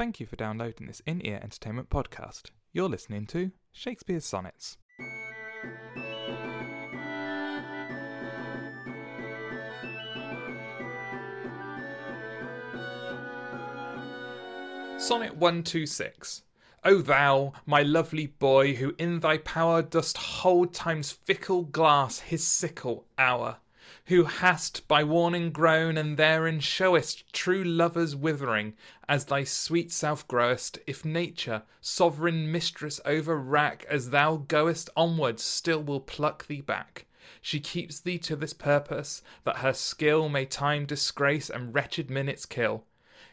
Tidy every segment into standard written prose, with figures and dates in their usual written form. Thank you for downloading this In-Ear Entertainment podcast. You're listening to Shakespeare's Sonnets. Sonnet 126. O thou, my lovely boy, who in thy power dost hold time's fickle glass, his sickle hour, who hast by warning grown, and therein showest true lover's withering, as thy sweet self growest, if nature, sovereign mistress over rack, as thou goest onward, still will pluck thee back. She keeps thee to this purpose, that her skill may time disgrace and wretched minutes kill.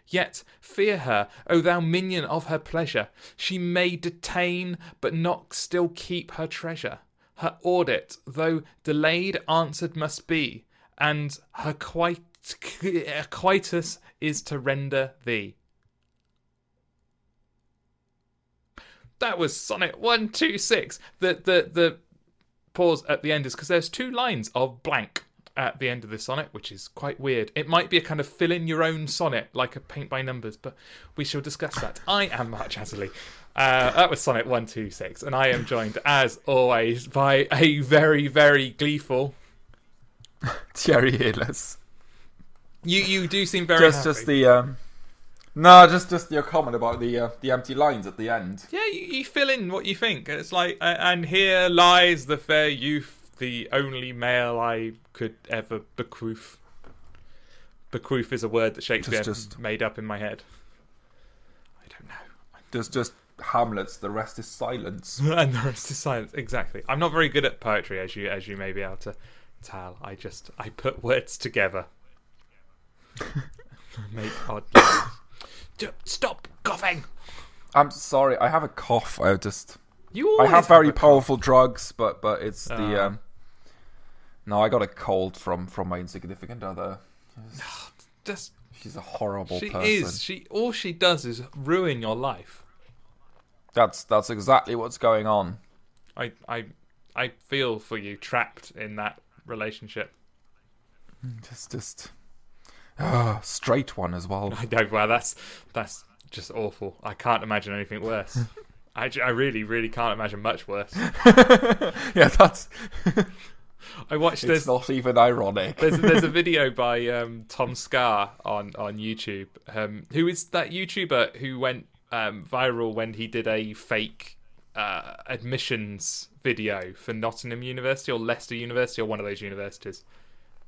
Yet fear her, O thou minion of her pleasure. She may detain, but not still keep her treasure. Her audit, though delayed, answered must be, and her quietus is to render thee. That was Sonnet 126. The pause at the end is because there's two lines of blank at the end of the sonnet, which is quite weird. It might be a kind of fill in your own sonnet, like a paint by numbers, but we shall discuss that. I am Mark Chazalee. That was Sonnet 126, and I am joined, as always, by a very, very gleeful Thierry Healers. You do seem very happy. Just your comment about the empty lines at the end. Yeah, you fill in what you think. It's like, and here lies the fair youth, the only male I could ever bequeath. Bequeath is a word that Shakespeare made up in my head. I don't know. There's just Hamlet's "The rest is silence." And the rest is silence, exactly. I'm not very good at poetry, as you may be able to tell. I put words together. Make odd lines. Stop coughing. I'm sorry. I have a cough. I have very powerful drugs, but it's the. No, I got a cold from my insignificant other. She's a horrible person. She is. All she does is ruin your life. That's exactly what's going on. I feel for you, trapped in that relationship. Straight one as well. I know. Well, that's just awful. I can't imagine anything worse. I really, really can't imagine much worse. Yeah, that's... I watched this... It's not even ironic. There's a video by Tom Scar on YouTube, who is that YouTuber who went viral when he did a fake admissions video for Nottingham University or Leicester University or one of those universities.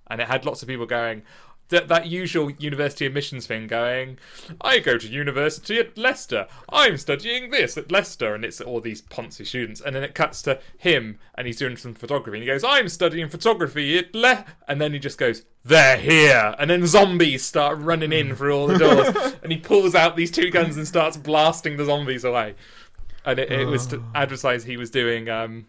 And it had lots of people going... That usual university admissions thing going, I go to university at Leicester. I'm studying this at Leicester. And it's all these poncy students. And then it cuts to him and he's doing some photography. And he goes, I'm studying photography at Leicester. And then he just goes, they're here. And then zombies start running in through all the doors. And he pulls out these two guns and starts blasting the zombies away. And it was to advertise he was doing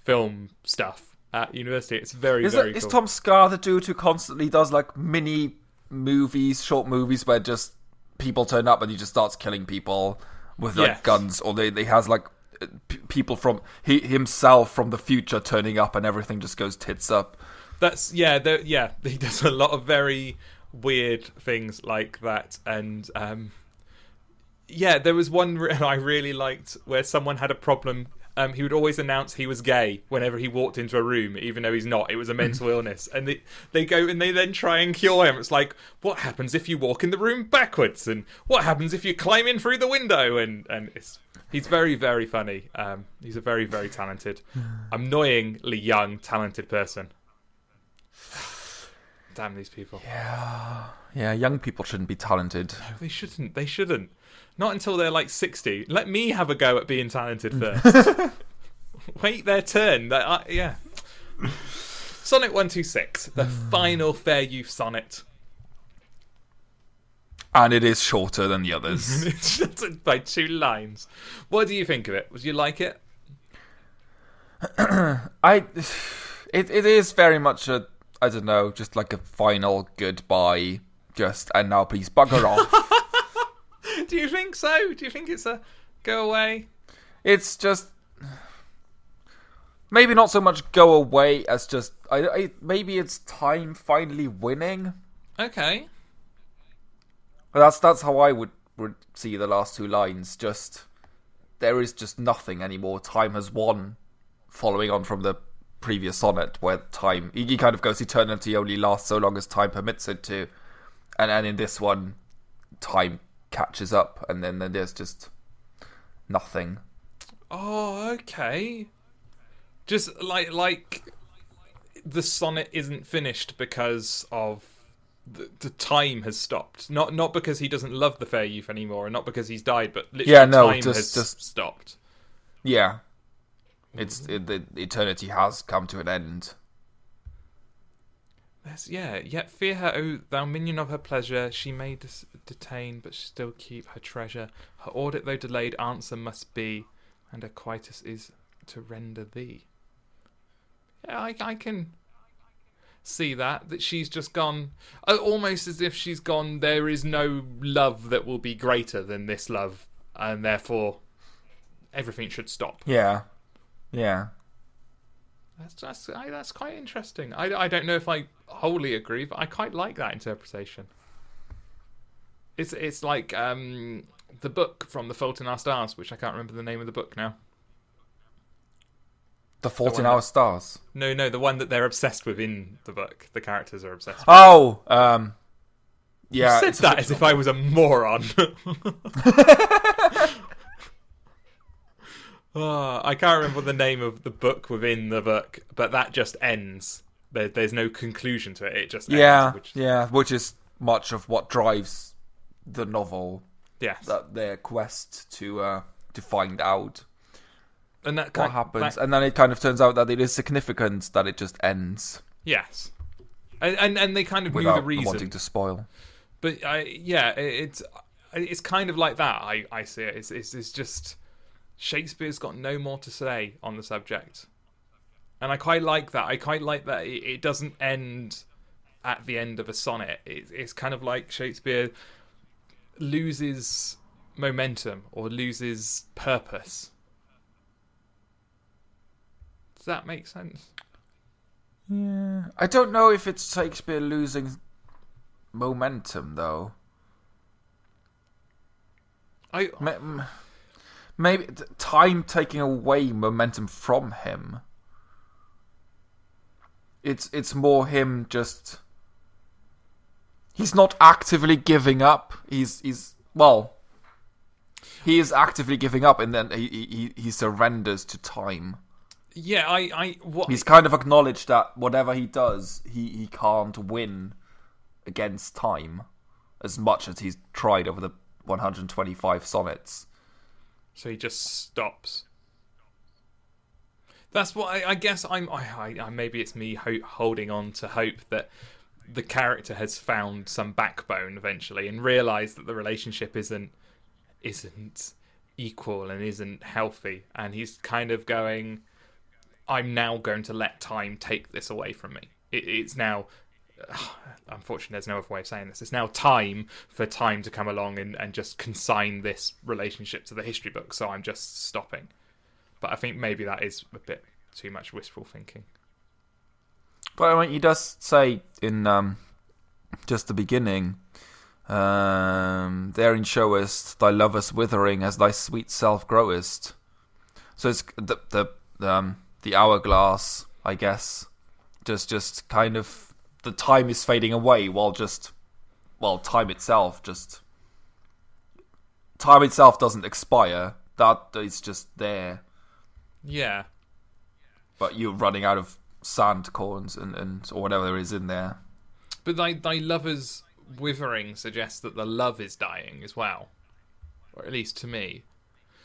film stuff at university. It's very, very cool. Is Tom Scar the dude who constantly does like mini movies, short movies where just people turn up and he just starts killing people with like guns, or they has like people from himself from the future turning up and everything just goes tits up? That's he does a lot of very weird things like that. And there was one I really liked where someone had a problem. He would always announce he was gay whenever he walked into a room, even though he's not. It was a mental illness. And they go and they then try and cure him. It's like, what happens if you walk in the room backwards? And what happens if you climb in through the window? And he's very, very funny. He's a very, very talented, annoyingly young, talented person. Damn these people. Yeah, young people shouldn't be talented. No, they shouldn't. They shouldn't. Not until they're like 60. Let me have a go at being talented first. Wait their turn. Sonnet 126, the final Fair Youth sonnet. And it is shorter than the others. It's by two lines. What do you think of it? Would you like it? It is very much a, I don't know, just like a final goodbye. And now please bugger off. Do you think so? Do you think it's a go away? It's just maybe not so much go away as just maybe it's time finally winning. Okay, that's how I would would see the last two lines, just there is just nothing anymore. Time has won, following on from the previous sonnet, where time, he kind of goes, eternity only lasts so long as time permits it to, and in this one, time catches up, and then there's just nothing. Oh, okay. Just like the sonnet isn't finished because of the time has stopped. Not because he doesn't love the fair youth anymore, and not because he's died, but literally time has just stopped. Yeah. The eternity has come to an end. Yet fear her, O thou minion of her pleasure. She may detain, but she still keep her treasure. Her audit, though delayed, answer must be, and her quietus is to render thee. Yeah, I can see that she's just gone, almost as if she's gone, there is no love that will be greater than this love, and therefore everything should stop. Yeah. Yeah. That's quite interesting. I don't know if I wholly agree, but I quite like that interpretation. It's like the book from The Fault in Our Stars, which I can't remember the name of the book now. The Fault in Our Stars? No, the one that they're obsessed with in the book. The characters are obsessed with. Oh! Yeah, you said that as if I was a moron. Oh, I can't remember the name of the book within the book, but that just ends. There's no conclusion to it. It just ends. Which is much of what drives the novel. Yes, their quest to find out and that what happens, and then it kind of turns out that it is significant that it just ends. Yes, and they kind of knew the reason. Without wanting to spoil, but it's kind of like that. I see it. It's just. Shakespeare's got no more to say on the subject. And I quite like that. It doesn't end at the end of a sonnet. It's kind of like Shakespeare loses momentum or loses purpose. Does that make sense? Yeah. I don't know if it's Shakespeare losing momentum, though. Maybe time taking away momentum from him. It's more him just. He's not actively giving up. He is actively giving up, and then he surrenders to time. Yeah, he's kind of acknowledged that whatever he does, he can't win against time, as much as he's tried over the 125 sonnets. So he just stops. That's what I guess I'm. Maybe it's me holding on to hope that the character has found some backbone eventually and realised that the relationship isn't equal and isn't healthy, and he's kind of going, I'm now going to let time take this away from me. It's now. Unfortunately, there's no other way of saying this. It's now time for time to come along and just consign this relationship to the history book, so I'm just stopping. But I think maybe that is a bit too much wishful thinking. But I mean, he does say in just the beginning, therein showest thy lovers withering as thy sweet self growest. So it's the hourglass, I guess, just kind of. The time is fading away while time itself doesn't expire. That is just there. Yeah. But you're running out of sand corns and or whatever there is in there. But thy lover's withering suggests that the love is dying as well. Or at least to me.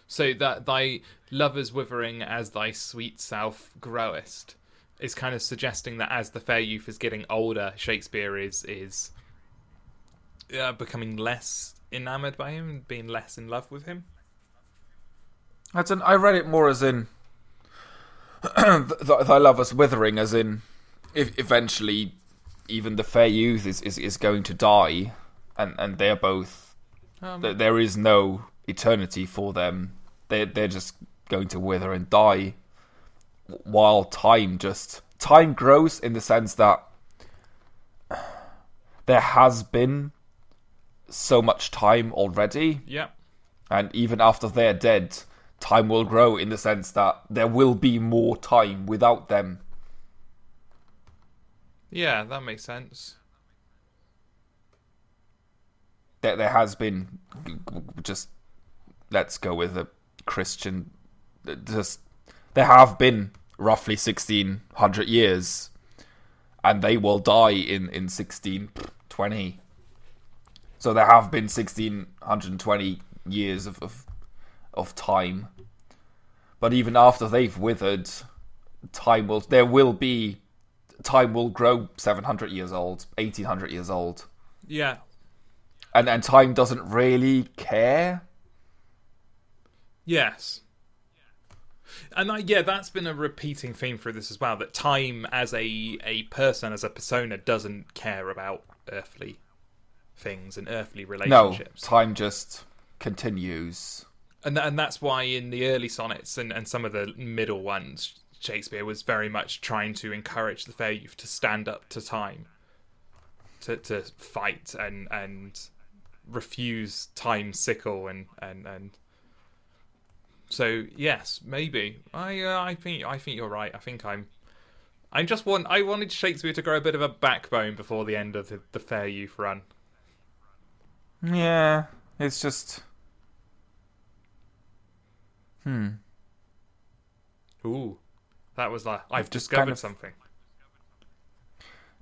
So that thy lover's withering as thy sweet self growest. Is kind of suggesting that as the fair youth is getting older, Shakespeare is becoming less enamoured by him, being less in love with him. I read it more as in thy lover's withering, as in if eventually even the fair youth is going to die, and they're both there is no eternity for them. They're just going to wither and die. While time grows in the sense that there has been so much time already. Yeah. And even after they're dead, time will grow in the sense that there will be more time without them. Yeah, that makes sense. There has been, just, let's go with a Christian, just, there have been roughly 1,600 years, and they will die in 1620. So there have been 1,620 years of time. But even after they've withered, time will grow 700 years old, 1,800 years old. Yeah. And time doesn't really care. Yes. And that's been a repeating theme through this as well, that time as a person, as a persona, doesn't care about earthly things and earthly relationships. No, time just continues. And that's why in the early sonnets and some of the middle ones, Shakespeare was very much trying to encourage the fair youth to stand up to time, to fight and refuse time's sickle and so yes, maybe I think you're right. I think I wanted Shakespeare to grow a bit of a backbone before the end of the Fair Youth run. Yeah, it's just Ooh, that was like I've discovered kind of something.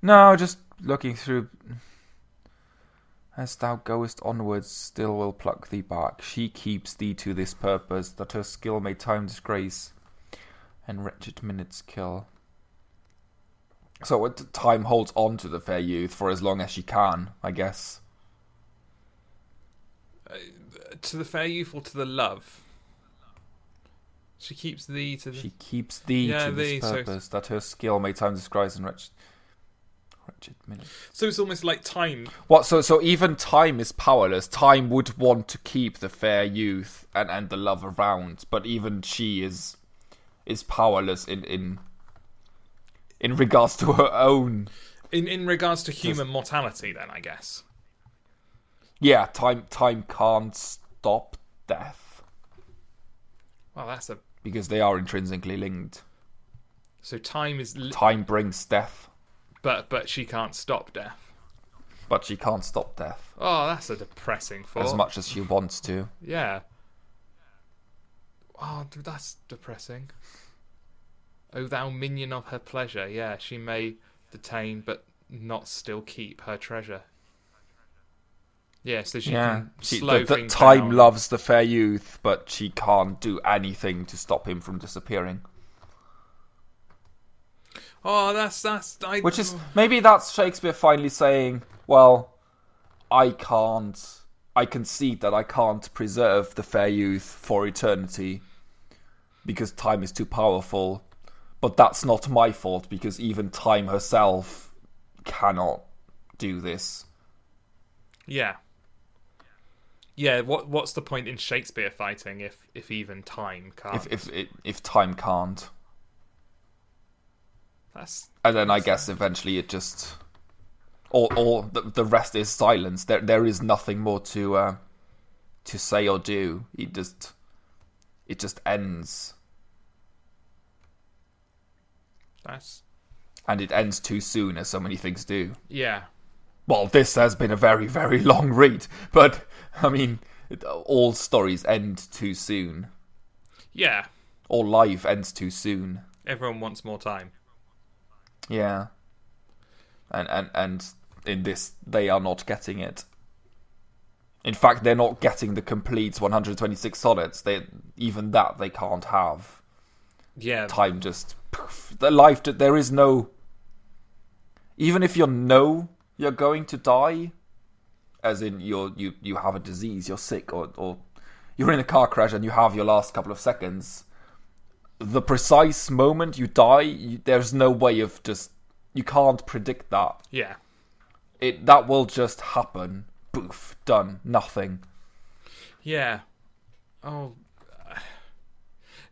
No, just looking through. As thou goest onwards, still will pluck thee back. She keeps thee to this purpose, that her skill may time disgrace, and wretched minutes kill. So time holds on to the fair youth for as long as she can, I guess. To the fair youth or to the love? She keeps thee to the... She keeps thee to this purpose, that her skill may time disgrace, and wretched minutes. So it's almost like time. What? So even time is powerless. Time would want to keep the fair youth and the love around, but even she is powerless in regards to her own. In regards to human mortality, then I guess. Yeah, time can't stop death. Well, because they are intrinsically linked. So time brings death. But she can't stop death. But she can't stop death. Oh, that's a depressing thought. As much as she wants to. Yeah. Oh, that's depressing. Oh, thou minion of her pleasure. Yeah, she may detain, but not still keep her treasure. Yeah, so she can slow things down. Time loves the fair youth, but she can't do anything to stop him from disappearing. Oh, which is, maybe that's Shakespeare finally saying, well, I concede that I can't preserve the fair youth for eternity because time is too powerful, but that's not my fault because even time herself cannot do this. Yeah. Yeah, what's the point in Shakespeare fighting if even time can't? If time can't. And then I guess eventually it just... Or the rest is silence. There is nothing more to say or do. It just ends. And it ends too soon, as so many things do. Yeah. Well, this has been a very, very long read. But, I mean, all stories end too soon. Yeah. All life ends too soon. Everyone wants more time. Yeah, and in this they are not getting it. In fact, they're not getting the complete 126 sonnets. They can't have. Yeah, time just poof, the life. There is no. Even if you're going to die, as in you have a disease, you're sick, or you're in a car crash and you have your last couple of seconds. The precise moment you die, there's no way of just... You can't predict that. Yeah. That will just happen. Boof. Done. Nothing. Yeah. Oh.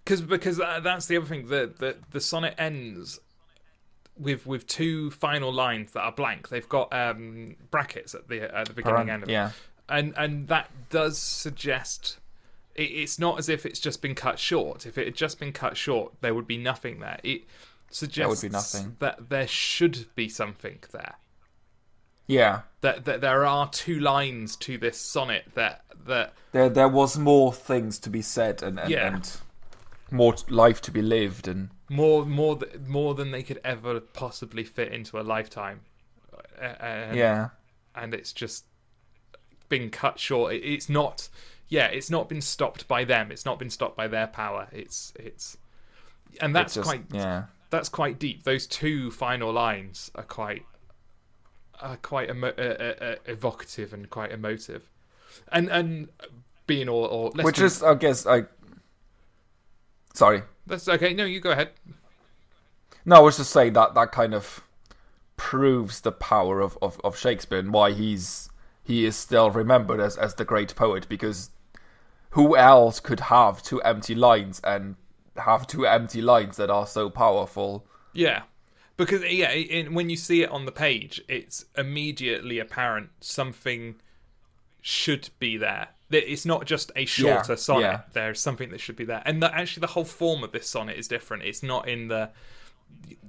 Because that's the other thing. The sonnet ends with two final lines that are blank. They've got brackets at the beginning end of it. Yeah. And that does suggest... It's not as if it's just been cut short. If it had just been cut short, there would be nothing there. It suggests that there should be something there. Yeah. That there are two lines to this sonnet that... There was more things to be said and more life to be lived. And more than they could ever possibly fit into a lifetime. And it's just been cut short. It's not... Yeah, it's not been stopped by them. It's not been stopped by their power. That's quite deep. Those two final lines are quite evocative and quite emotive, and being all which is, I guess, Sorry. That's okay. No, you go ahead. No, I was just saying that kind of proves the power of Shakespeare and why he is still remembered as the great poet, because who else could have two empty lines that are so powerful? Yeah, because when you see it on the page, it's immediately apparent something should be there. It's not just a shorter sonnet. Yeah. There's something that should be there, and actually the whole form of this sonnet is different. It's not in the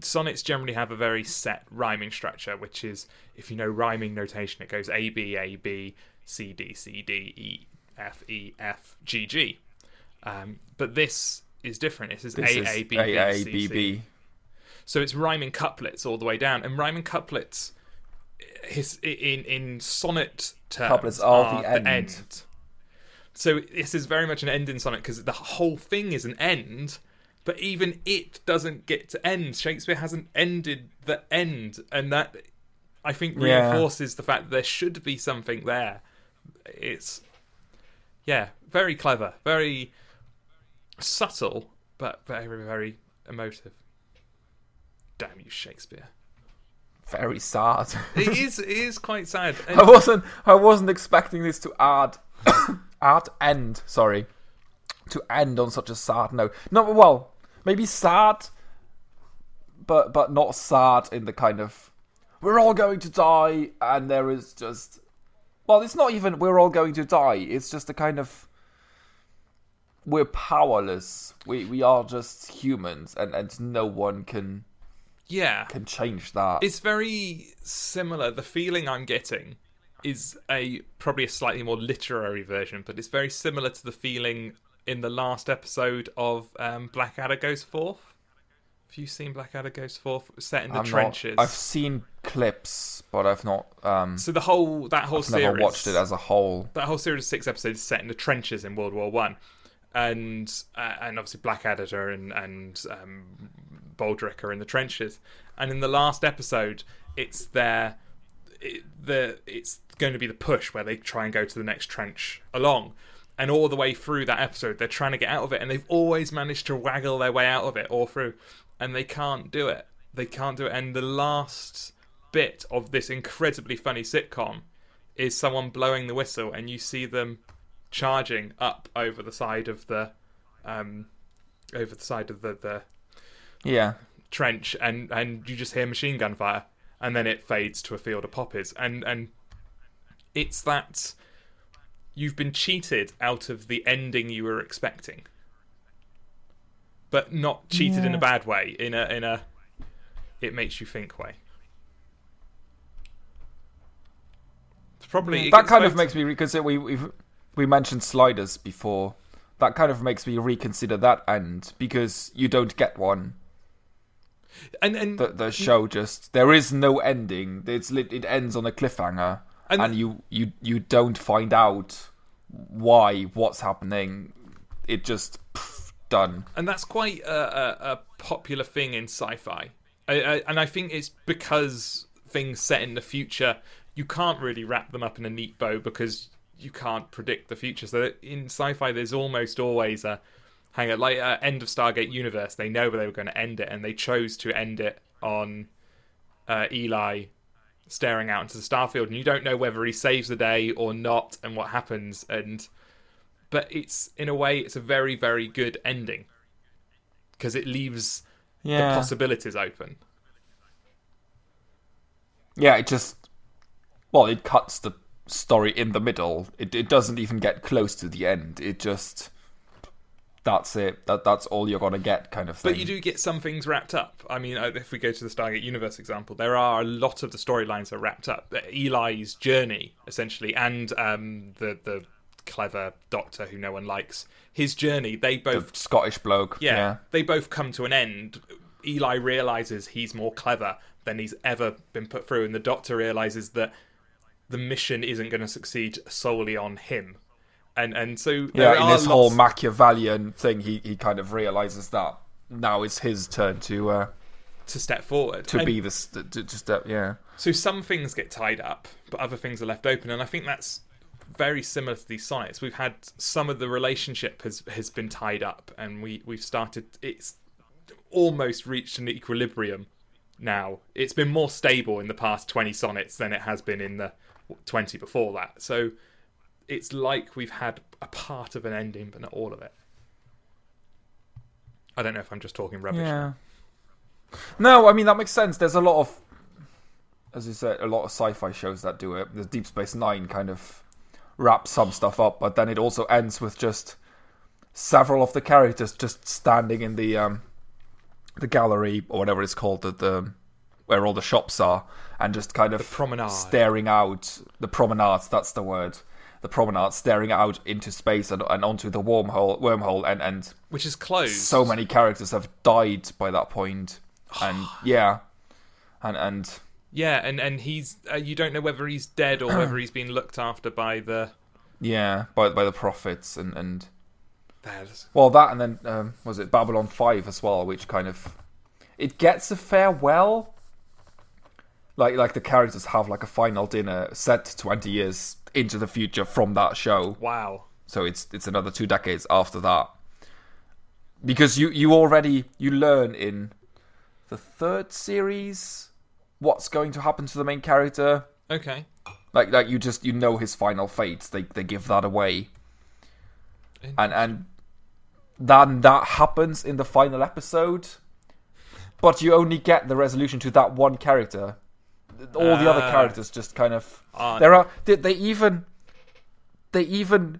sonnets generally have a very set rhyming structure, which is, if you know rhyming notation, it goes A B A B C D C D E. F E F G G, but this is different. This is A A B B C. So it's rhyming couplets all the way down, and rhyming couplets, in sonnet terms, couplets are the end. So this is very much an end in sonnet, because the whole thing is an end, but even it doesn't get to end. Shakespeare hasn't ended the end, and that, I think, reinforces the fact that there should be something there. It's... Yeah, very clever, very subtle, but very, very emotive. Damn you, Shakespeare! Very sad. It is quite sad. And I wasn't expecting this to end on such a sad note. No, well, maybe sad, but not sad in the kind of we're all going to die, and there is just... Well, it's not even we're all going to die. It's just a kind of... We're powerless. We are just humans, and no one can change that. It's very similar. The feeling I'm getting is probably a slightly more literary version, but it's very similar to the feeling in the last episode of Blackadder Goes Forth. Have you seen Blackadder Goes Forth? Set in the trenches. I've seen clips, but I've not... So the whole... That whole series... I've never watched it as a whole. That whole series of 6 episodes is set in the trenches in World War One, and obviously Blackadder and Baldrick are in the trenches. And in the last episode, it's going to be the push where they try and go to the next trench along. And all the way through that episode, they're trying to get out of it, and they've always managed to waggle their way out of it all through... And they can't do it. And the last bit of this incredibly funny sitcom is someone blowing the whistle, and you see them charging up over the side of the trench, and you just hear machine gun fire, and then it fades to a field of poppies, and it's that you've been cheated out of the ending you were expecting. But not cheated in a bad way, in a it makes you think way. It's probably that kind of makes me, because we mentioned Sliders before. That kind of makes me reconsider that end, because you don't get one. And the show just, there is no ending. It ends on a cliffhanger, and you don't find out what's happening. It just. Done. And that's quite a popular thing in sci-fi, and I think it's because things set in the future, you can't really wrap them up in a neat bow because you can't predict the future. So in sci-fi, there's almost always a hanger, like end of Stargate Universe. They know where they were going to end it, and they chose to end it on Eli staring out into the starfield, and you don't know whether he saves the day or not, and what happens, and. But it's, in a way, it's a very, very good ending, because it leaves the possibilities open. Yeah, it just... Well, it cuts the story in the middle. It doesn't even get close to the end. It just... that's it. That's all you're going to get, kind of thing. But you do get some things wrapped up. I mean, if we go to the Stargate Universe example, there are a lot of the storylines are wrapped up. Eli's journey, essentially, and the clever doctor who no one likes, his journey, they both... the Scottish bloke. Yeah. They both come to an end. Eli realises he's more clever than he's ever been put through, and the doctor realises that the mission isn't going to succeed solely on him. And so there in this whole Machiavellian thing, he kind of realizes that now it's his turn to step forward, to be this to step. Yeah. So some things get tied up, but other things are left open, and I think that's very similar to these sites. We've had some of the relationship has been tied up, and we've started. It's almost reached an equilibrium now. It's been more stable in the past 20 sonnets than it has been in the 20 before that. So. It's like we've had a part of an ending, but not all of it. I don't know if I'm just talking rubbish. Yeah. No, I mean, that makes sense. There's a lot of, as you said, a lot of sci-fi shows that do it. The Deep Space Nine kind of wraps some stuff up, but then it also ends with just several of the characters just standing in the gallery, or whatever it's called, where all the shops are, and just kind of the promenade. Staring out. The promenades, that's the word. The promenade, staring out into space and onto the wormhole, and which is closed. So many characters have died by that point, and and he's you don't know whether he's dead or whether he's been looked after by the by the prophets and well that and then was it Babylon 5 as well, which kind of it gets a farewell. Like the characters have like a final dinner set 20 years into the future from that show. Wow! So it's another 2 decades after that, because you already learn in the 3rd series what's going to happen to the main character. Okay. Like you know his final fate. They give that away, and then that happens in the final episode, but you only get the resolution to that one character. All the other characters just kind of they even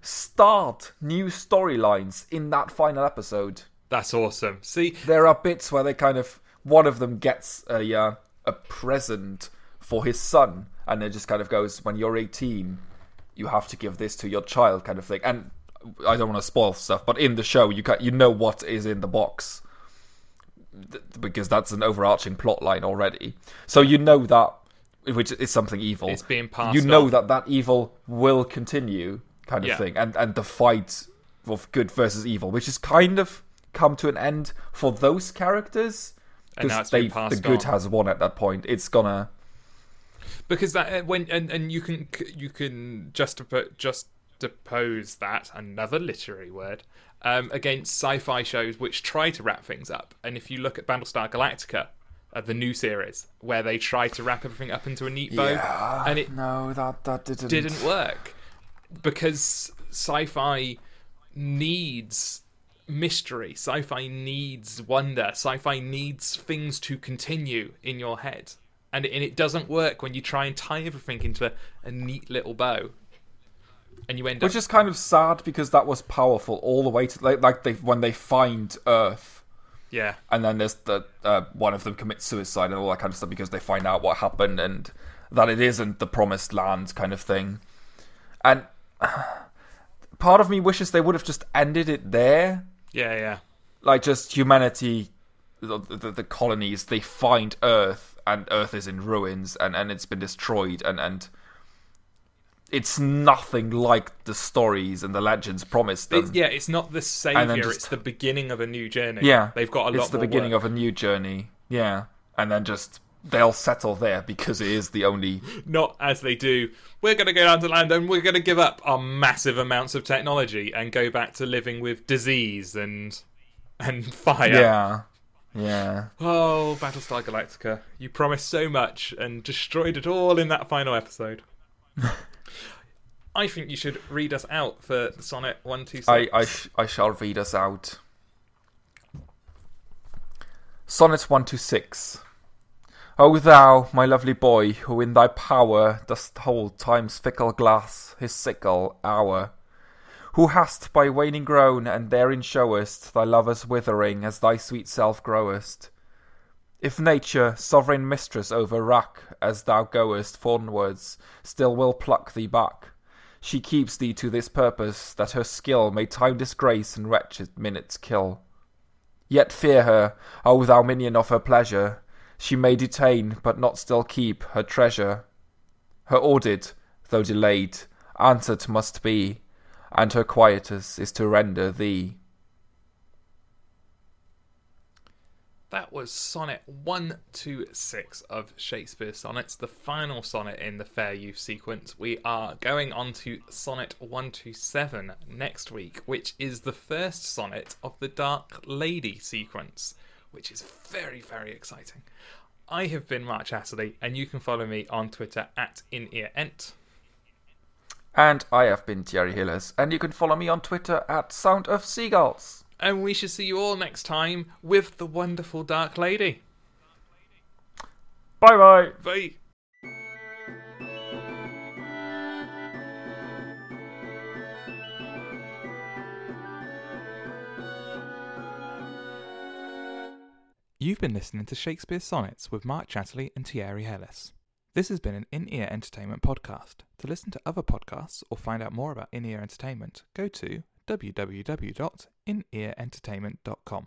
start new storylines in that final episode. That's awesome. See, there are bits where they kind of one of them gets a present for his son, and it just kind of goes, when you're 18 you have to give this to your child, kind of thing. And I don't want to spoil stuff, but in the show you know what is in the box, because that's an overarching plot line already. So you know that, which is something evil. It's being passed on. that evil will continue, kind of thing. And the fight of good versus evil, which has kind of come to an end for those characters. Because the good has won at that point. It's gonna... because that... And you can juxtapose that, another literary word, against sci-fi shows which try to wrap things up. And if you look at Battlestar Galactica, the new series, where they try to wrap everything up into a neat bow, and that didn't work, because sci-fi needs mystery, sci-fi needs wonder, sci-fi needs things to continue in your head, and it doesn't work when you try and tie everything into a neat little bow. And you end up... which is kind of sad, because that was powerful all the way to when they find Earth. Yeah. And then there's the one of them commits suicide and all that kind of stuff, because they find out what happened and that it isn't the promised land, kind of thing. And part of me wishes they would have just ended it there. Yeah, yeah. Like, just humanity, the colonies, they find Earth, and Earth is in ruins and it's been destroyed and it's nothing like the stories and the legends promised them. It's not the savior. It's the beginning of a new journey. Yeah, they've got a lot. It's the beginning of a new journey. Yeah, and then just they'll settle there, because it is the only. Not as they do. We're going to go down to land and we're going to give up our massive amounts of technology and go back to living with disease and fire. Yeah, yeah. Oh, Battlestar Galactica! You promised so much and destroyed it all in that final episode. I think you should read us out for Sonnet 126. I shall read us out. Sonnet 126. O thou, my lovely boy, who in thy power dost hold time's fickle glass, his sickle hour, who hast by waning grown, and therein showest thy lover's withering as thy sweet self growest. If nature, sovereign mistress over wrack, as thou goest fawnwards, still will pluck thee back, she keeps thee to this purpose, that her skill may time disgrace and wretched minutes kill. Yet fear her, O thou minion of her pleasure, she may detain, but not still keep, her treasure. Her audit, though delayed, answered must be, and her quietus is to render thee. That was Sonnet 126 of Shakespeare's sonnets, the final sonnet in the Fair Youth sequence. We are going on to Sonnet 127 next week, which is the first sonnet of the Dark Lady sequence, which is very, very exciting. I have been Mark Chazalee, and you can follow me on Twitter at In-Ear Ent. And I have been Thierry Healers, and you can follow me on Twitter at SoundOfSeagulls. And we shall see you all next time with the wonderful Dark Lady. Bye-bye. Bye. You've been listening to Shakespeare's Sonnets with Mark Chazalee and Thierry Healers. This has been an In-Ear Entertainment podcast. To listen to other podcasts or find out more about In-Ear Entertainment, go to www.inearentertainment.com.